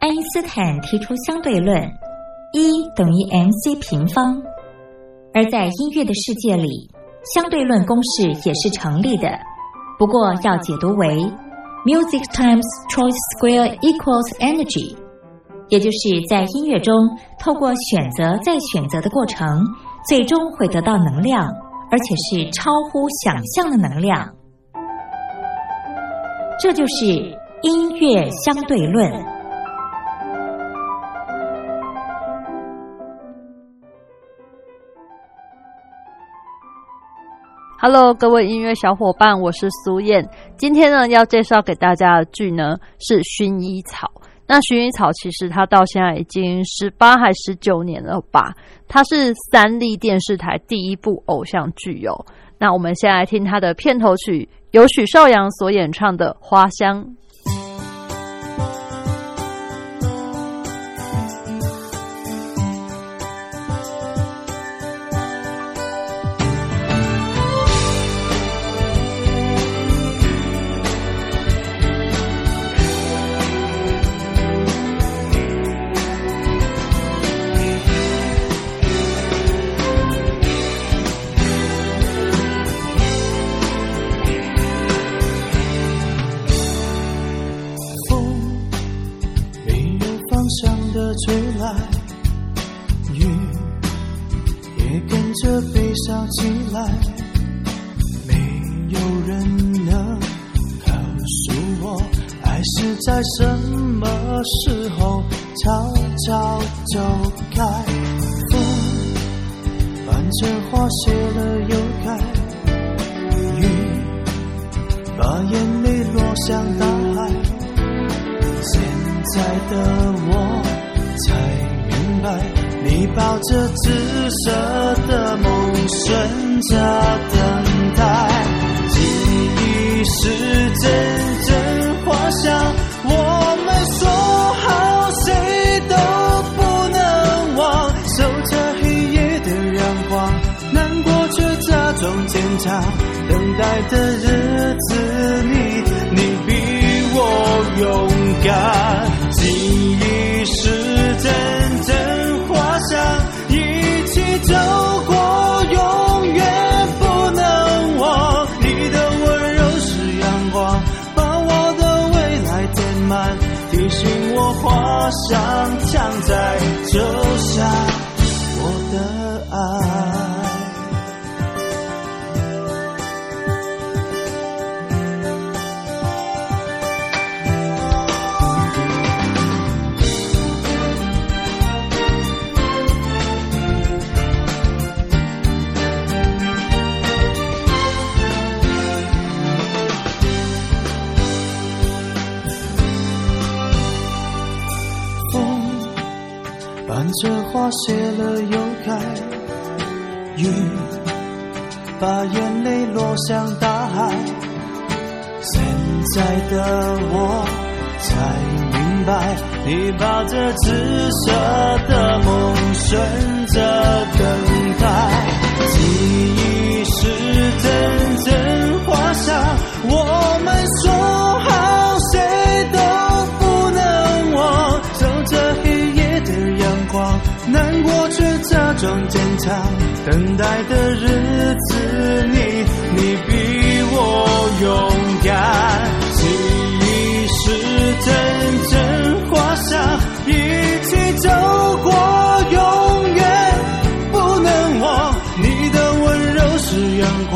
爱因斯坦提出相对论， E 等于 mc 平方。而在音乐的世界里，相对论公式也是成立的，不过要解读为 music times choice square equals energy， 也就是在音乐中透过选择再选择的过程，最终会得到能量，而且是超乎想象的能量。这就是音乐相对论。Hello， 各位音乐小伙伴，我是苏燕。今天呢，要介绍给大家的剧呢是《薰衣草》。那薰衣草其实它到现在已经18还19年了吧？它是三立电视台第一部偶像剧哦。那我们先来听它的片头曲，由许绍洋所演唱的《花香》。吹来，雨也跟着悲伤起来，没有人能告诉我，爱是在什么时候悄悄走开。风伴着花谢了又开，雨把眼泪落向大海。现在的我才明白，你抱着紫色的梦，顺着等待。记忆是阵阵花香，我们说好谁都不能忘。守着黑夜的阳光，难过却假装坚强。等待的日子里，你比我勇敢。记忆是阵阵花香，一起走过，永远不能忘。你的温柔是阳光，把我的未来填满，提醒我花香常在就像我的爱。这花谢了又开，雨把眼泪落向大海。现在的我才明白，你抱着紫色的梦，顺着等待。记忆是阵阵花香，我们说好谁都不能忘。守着黑夜的阳，难过却假装坚强，等待的日子里，你比我勇敢。记忆是阵阵花香，一起走过，永远不能忘。你的温柔是阳光，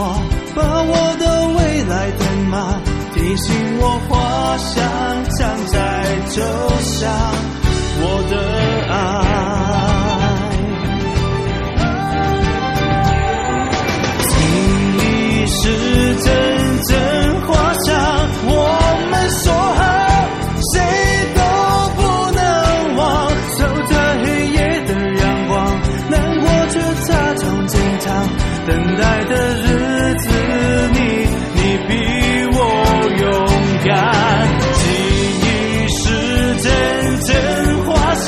把我的未来填满，提醒我花香常在，就像我的爱。是阵阵花香，我们说好谁都不能忘。守着黑夜的阳光，难过却假装坚强。等待的日子里，你比我勇敢。记忆是阵阵花香，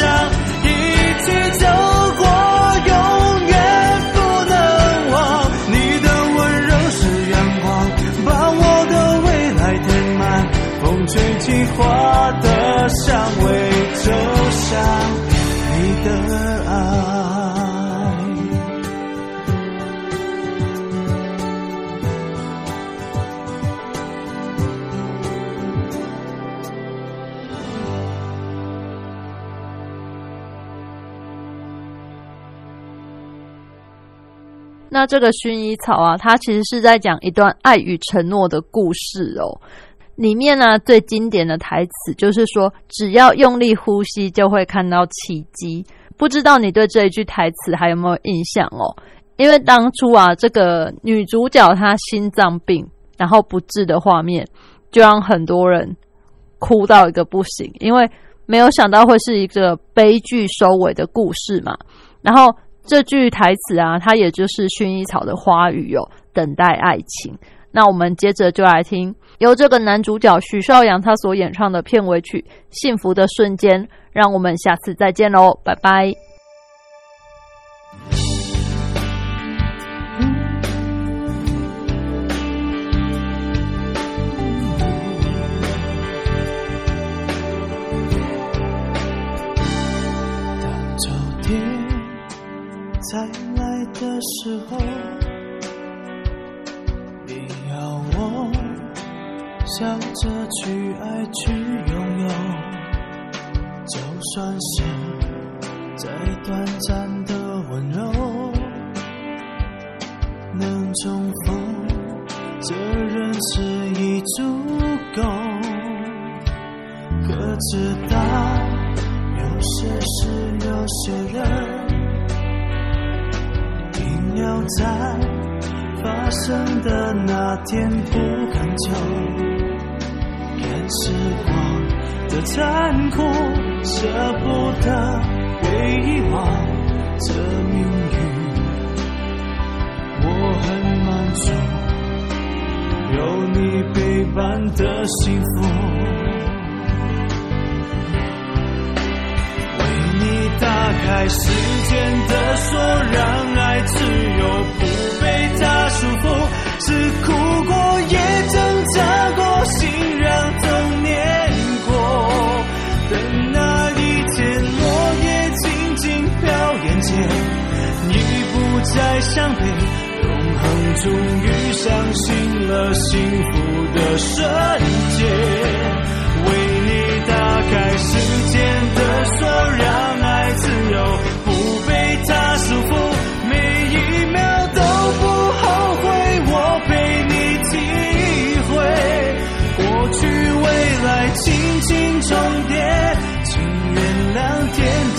一起走过。吹起花的香味。想你的爱。那这个薰衣草啊，它其实是在讲一段爱与承诺的故事哦。里面呢，最经典的台词就是说，只要用力呼吸就会看到奇迹。不知道你对这一句台词还有没有印象哦？因为当初啊，这个女主角她心脏病然后不治的画面，就让很多人哭到一个不行，因为没有想到会是一个悲剧收尾的故事嘛。然后这句台词啊，它也就是薰衣草的花语哦，等待爱情。那我们接着就来听由这个男主角许绍洋他所演唱的片尾曲《幸福的瞬间》，让我们下次再见咯，拜拜。当秋天再来的时候，笑着去爱去拥有，就算是再短暂的温柔，能重逢这人世已足够。可知道有些事有些人，定要在发生的那天不看究，时光的残酷舍不得被遗忘。这命运我很满足，有你陪伴的幸福，为你打开时间的锁，让爱自由不被它束缚，是哭过也挣扎过，心让痛碾过。等那一天落叶静静飘眼前，已不再相陪，永恒终于相信了幸福的瞬间。为你打开时间的锁，让爱自由不被它束缚，轻轻重叠，请原谅甜甜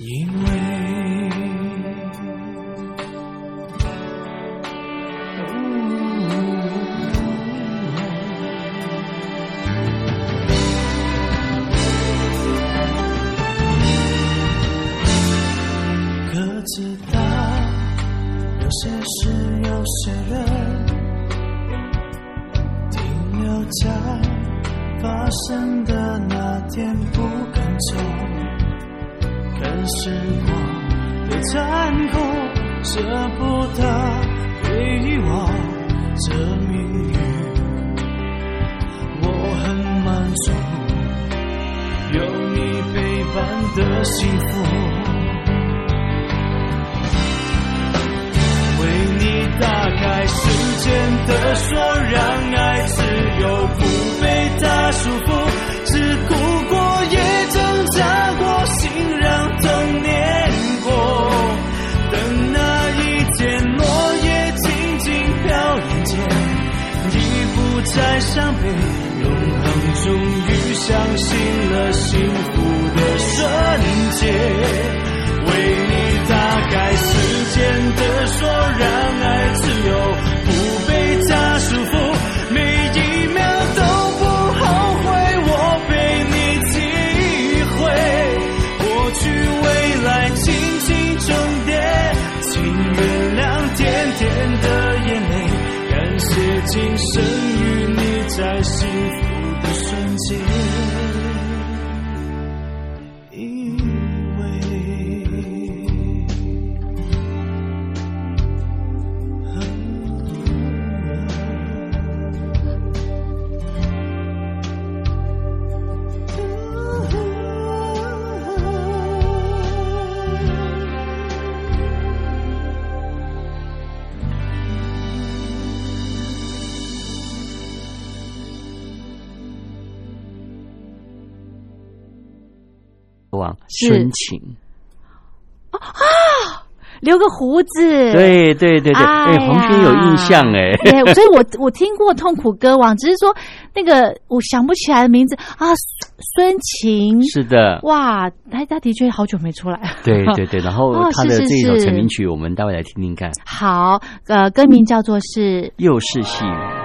因因为往殉情啊。留个胡子，对对对对，哎，红轩有印象哎，对，所以我听过痛苦歌王，只是说那个我想不起来的名字啊，孙晴，是的，哇，他的确好久没出来，对对对，然后他的这一首成名曲，我们待会来听听看。好，歌名叫做是又是细雨。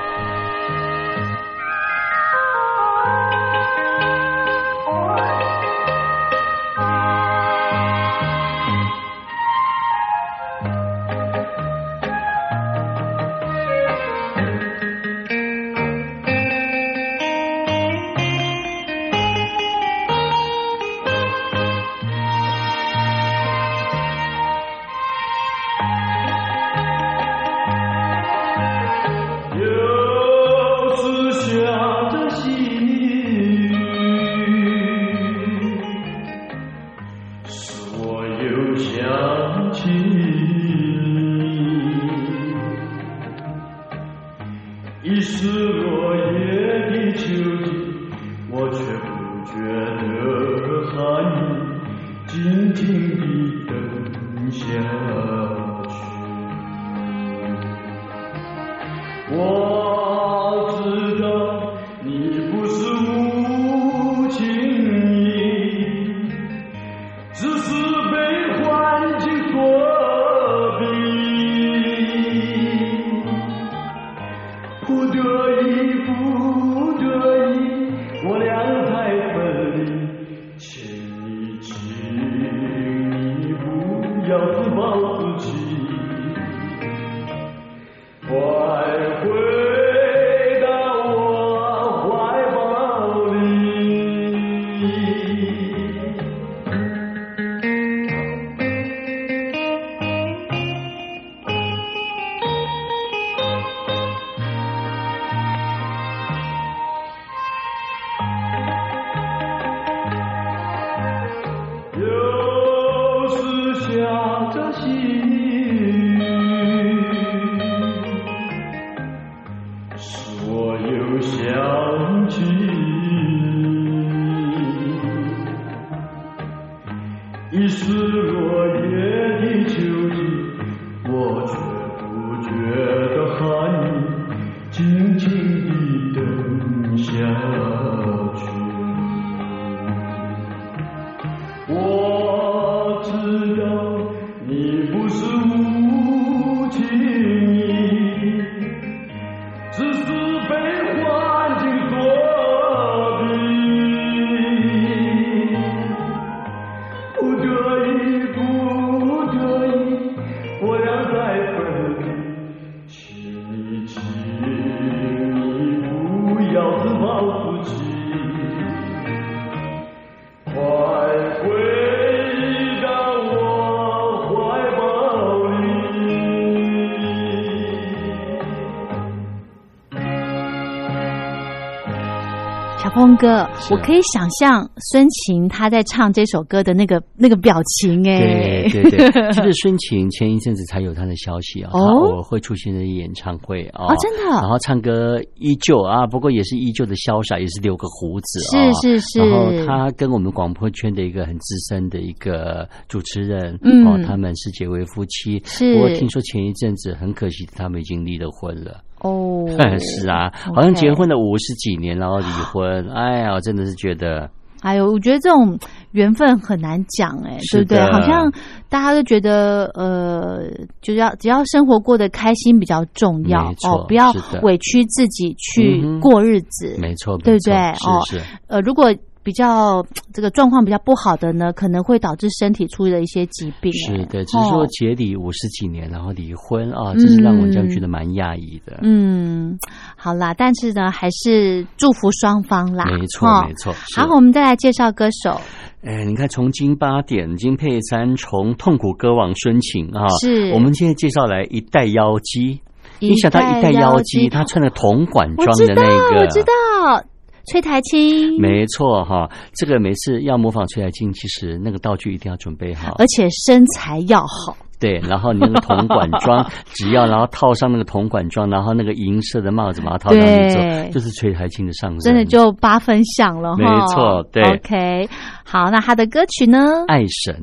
峰哥，我可以想象孙晴她在唱这首歌的那个表情哎，对对对，就是孙晴前一阵子才有她的消息啊，我会出现在演唱会啊，真的，然后唱歌依旧啊，不过也是依旧的潇洒，也是留个胡子啊，是是是，然后她跟我们广播圈的一个很资深的一个主持人，哦，他们是结为夫妻，是，不过听说前一阵子很可惜，他们已经离了婚了。哦、oh, ，是啊，好像结婚了50几年，然后离婚，哎呀，我真的是觉得，哎呦，我觉得这种缘分很难讲，哎，对不对？好像大家都觉得，只要生活过得开心比较重要哦，不要委屈自己去过日子，嗯、没错，对不对？哦，是，如果。比较这个状况比较不好的呢，可能会导致身体出了一些疾病。是的，只是说结离50几年，然后离婚啊，这是让我这样觉得蛮讶异的。嗯，好啦，但是呢，还是祝福双方啦。没错，没错。好，我们再来介绍歌手。哎，你看，从金8点、金佩珊，从痛苦歌王孙晴啊，是我们现在介绍来一代妖姬。你想到一代妖姬，她穿了铜管装的那个，我知道。崔苔菁，没错哈，这个每次要模仿崔苔菁，其实那个道具一定要准备好，而且身材要好。对，然后你那个铜管装只要然后套上那个铜管装，然后那个银色的帽子把它套上去之后，就是吹台庆的上身，真的就八分像了，没错，对。 OK， 好，那他的歌曲呢？爱神。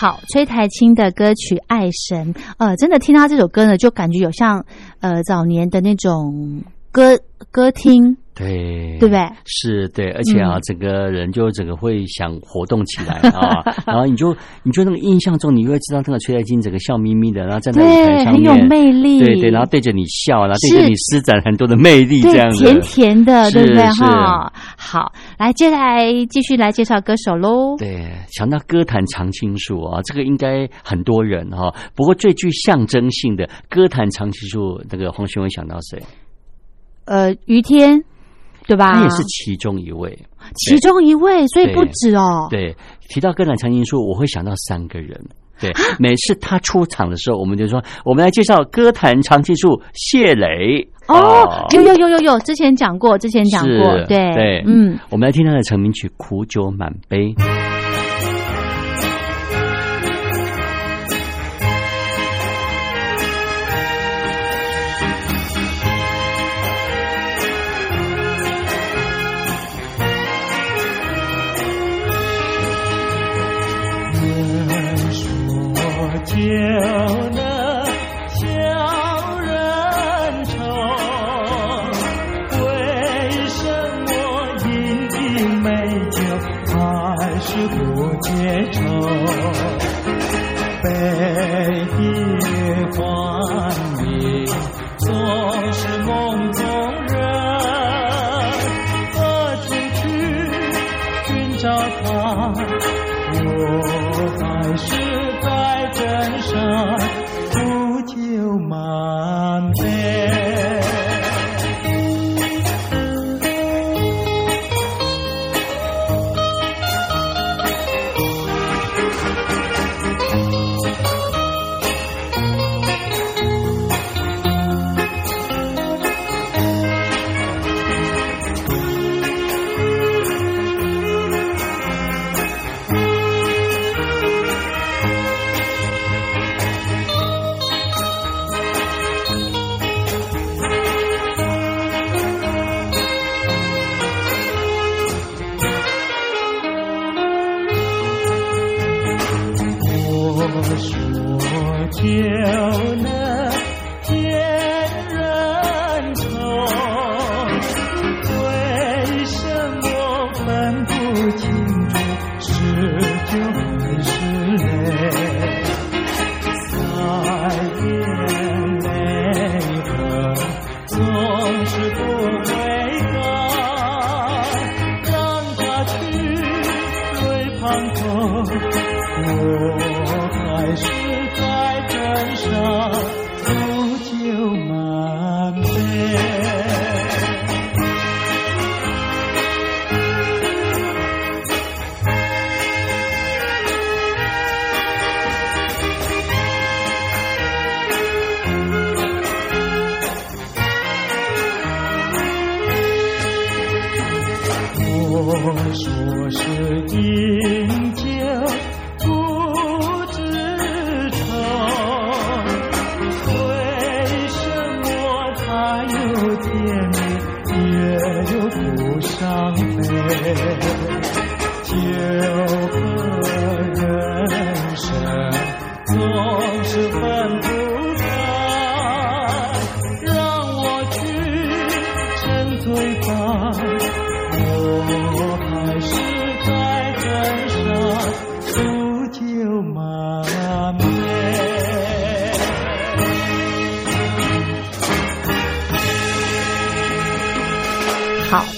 好，崔台青的歌曲《爱神》，真的听他这首歌呢，就感觉有像早年的那种歌厅。对，对不对？是，对，而且啊，整个人就整个会想活动起来啊，然后你就那个印象中，你就会知道那个崔台青整个笑眯眯的，然后站在舞台上面，对，很有魅力，对对，然后对着你笑，然后对着你施展很多的魅力，这样子，甜甜的，对不对？哈，好，来，接下来继续来介绍歌手喽。对，想到歌坛常青树啊，这个应该很多人哈，不过最具象征性的歌坛常青树，那个黄轩会想到谁？于天。对吧？他也是其中一位，所以不止哦。对，提到歌坛常青树，我会想到三个人。对，每次他出场的时候，我们就说，我们来介绍歌坛常青树谢磊。哦，有，之前讲过，对，嗯，我们来听他的成名曲《苦酒满杯》。有那叫人愁，为什么饮的美酒还是不解愁？悲的欢迎总是梦中人，何曾去寻找他，我还是在镇上不久满杯。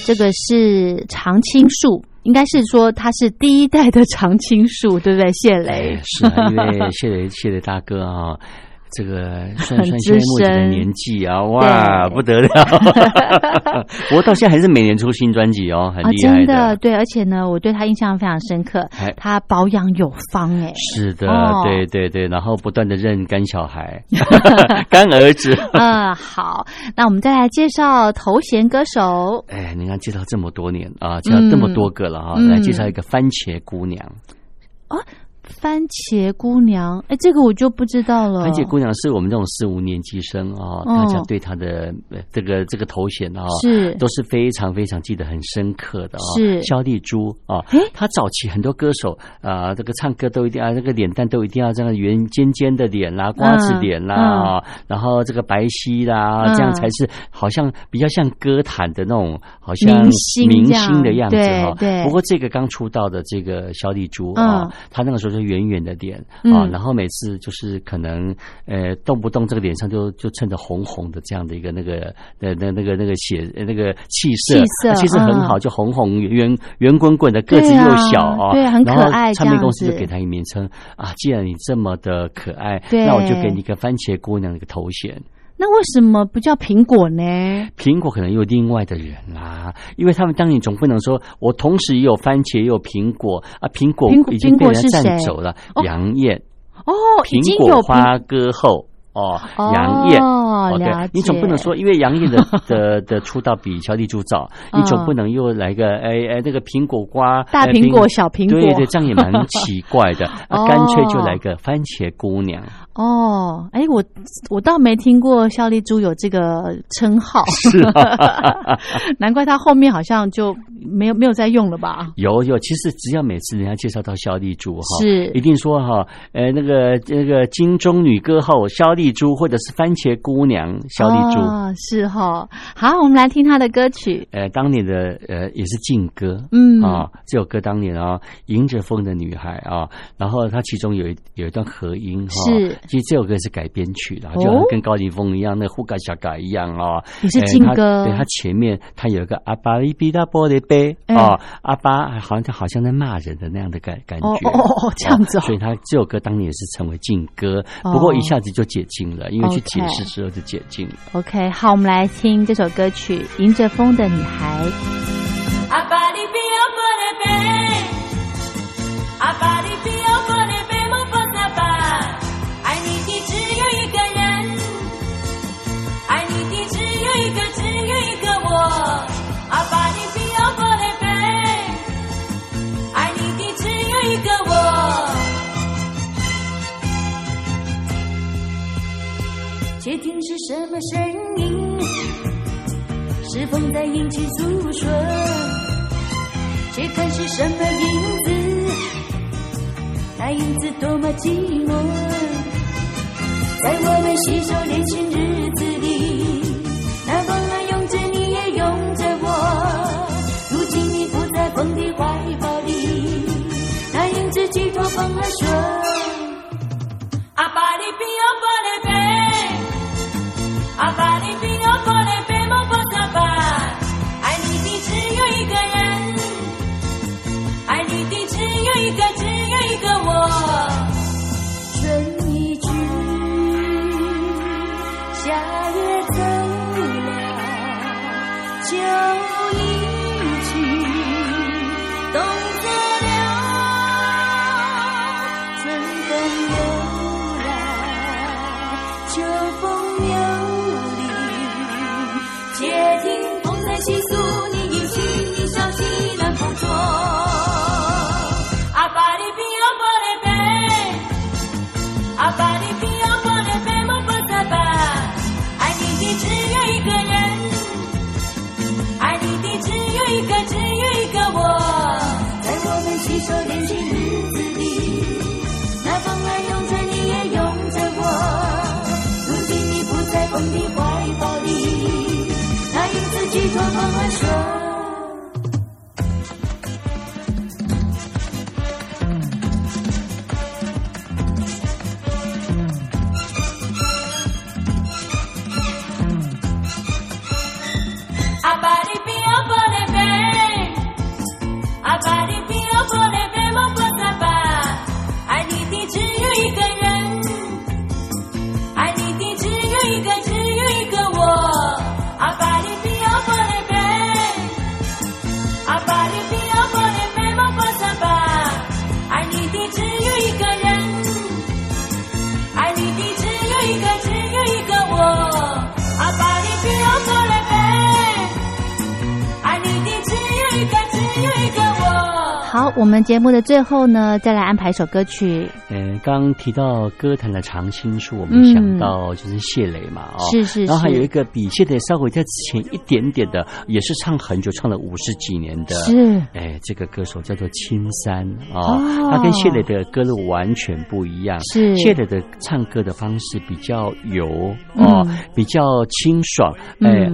这个是常青树，应该是说它是第一代的常青树，对不对？谢雷是啊，因为谢雷大哥啊、哦，这个算现在目前的年纪啊，哇，不得了！不过到现在还是每年出新专辑哦，很厉害的。真的对，而且呢，我对他印象非常深刻，他保养有方哎，是的，哦、对对对，然后不断的认干小孩、干儿子。好，那我们再来介绍头衔歌手。哎，你看介绍这么多年啊，介绍这么多个了啊、来介绍一个番茄姑娘啊。番茄姑娘，哎，这个我就不知道了。番茄姑娘是我们这种4、5年级生啊、哦，大家对她的这个头衔啊、哦，是都是非常非常记得很深刻的啊、哦。是萧丽珠啊，她早期很多歌手啊、这个唱歌都一定啊，这个脸蛋都一定要这样圆尖尖的脸啦，瓜子脸啦啊、然后这个白皙啦、这样才是好像比较像歌坛的那种好像明星的样子啊、哦。对，不过这个刚出道的这个萧丽珠啊、她那个时候就圆圆的脸啊、然后每次就是可能动不动这个脸上就衬着红红的这样的一个那个血那个气色、气色很好，就红红圆滚滚的，个子又小啊，对，很可爱。唱片公司就给他一名称啊，既然你这么的可爱，那我就给你一个番茄姑娘的一个头衔。那为什么不叫苹果呢？苹果可能有另外的人啦、因为他们当年总不能说我同时也有番茄也有苹果啊，苹果已经被人占走了。杨艳哦，苹果花歌后。哦，杨艳哦，对，你总不能说，因为杨艳的出道比萧丽珠早，你总不能又来个那个苹果瓜大苹果小苹果，对对，这样也蛮奇怪的，干脆就来个番茄姑娘。哦，哎，我倒没听过萧丽珠有这个称号，是啊，难怪她后面好像就没有再用了吧？有，其实只要每次人家介绍到萧丽珠哈，是一定说哈，那个金钟女歌后萧丽。丽珠或者是番茄姑娘萧丽珠、哦、是哦。好，我们来听她的歌曲，当年的也是劲歌，嗯啊，这首歌当年啊，迎着风的女孩啊，然后她其中有一段和音、啊、是，其实这首歌是改编曲的、啊哦，就跟高凌风一样，那呼嘎小嘎一样啊，也是劲歌。对，她前面她有一个阿巴伊比拉波的杯啊，阿巴好像在骂人的那样的感觉哦，这样子、哦啊，所以她这首歌当年也是成为劲歌，不过一下子就解禁了，因为去解释之后就解禁了。OK， 好，我们来听这首歌曲《迎着风的女孩》。阿巴里比奥波勒贝，阿巴里比奥波勒贝莫波萨巴，爱你的只有一个人，爱你的只有一个我。阿巴里比奥波勒贝，爱你的只有一个我。窃听是什么声音？是风在引起诉说，却看是什么影子？那影子多么寂寞，在我们携手练习日子里，那风儿拥着你也拥着我。如今你不在风的怀抱里，那影子寄托风儿说：阿爸的比奥波勒贝，阿爸的比奥波勒贝。爱你的只有一个人，爱你的只有一个我。春已去，夏也走了，秋已去，冬走了，春风又来，秋风又临，且听风在细诉。手连起日子里，那风儿拥着你也拥着我。如今你不在风的怀抱里，那影子寄托风儿说。好，我们节目的最后呢，再来安排一首歌曲。刚提到歌坛的常青树，我们想到就是谢磊嘛，哦，是是是。然后还有一个比谢磊稍微在前一点点的，也是唱很久，唱了50几年的，是。这个歌手叫做青山啊，哦，他跟谢磊的歌路完全不一样。是。谢磊的唱歌的方式比较油哦，比较清爽。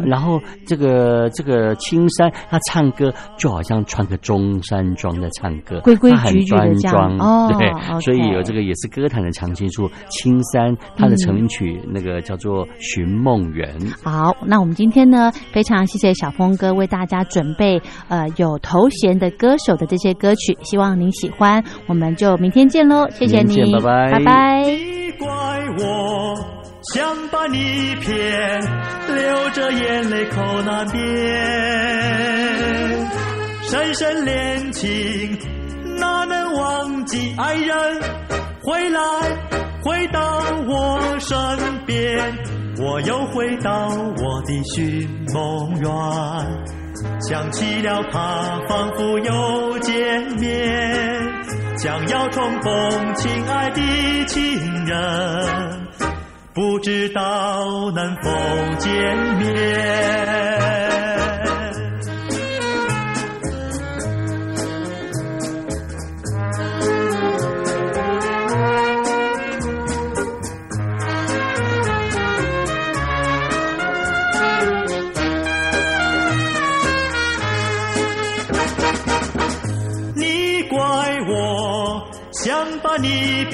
然后这个青山他唱歌就好像穿个中山装的。唱歌规规矩矩的这样，哦，对，okay，所以有这个也是歌坛的常青树青山，他的成名曲那个叫做《寻梦园》。好，那我们今天呢，非常谢谢小峰哥为大家准备有头衔的歌手的这些歌曲，希望您喜欢，我们就明天见咯，谢谢你，拜拜，拜拜。奇怪，我想把你骗，流着眼泪口那边。深深恋情哪能忘记，爱人回来回到我身边，我又回到我的寻梦园，想起了他仿佛又见面，想要重逢亲爱的情人，不知道能否见面。怪我想把你。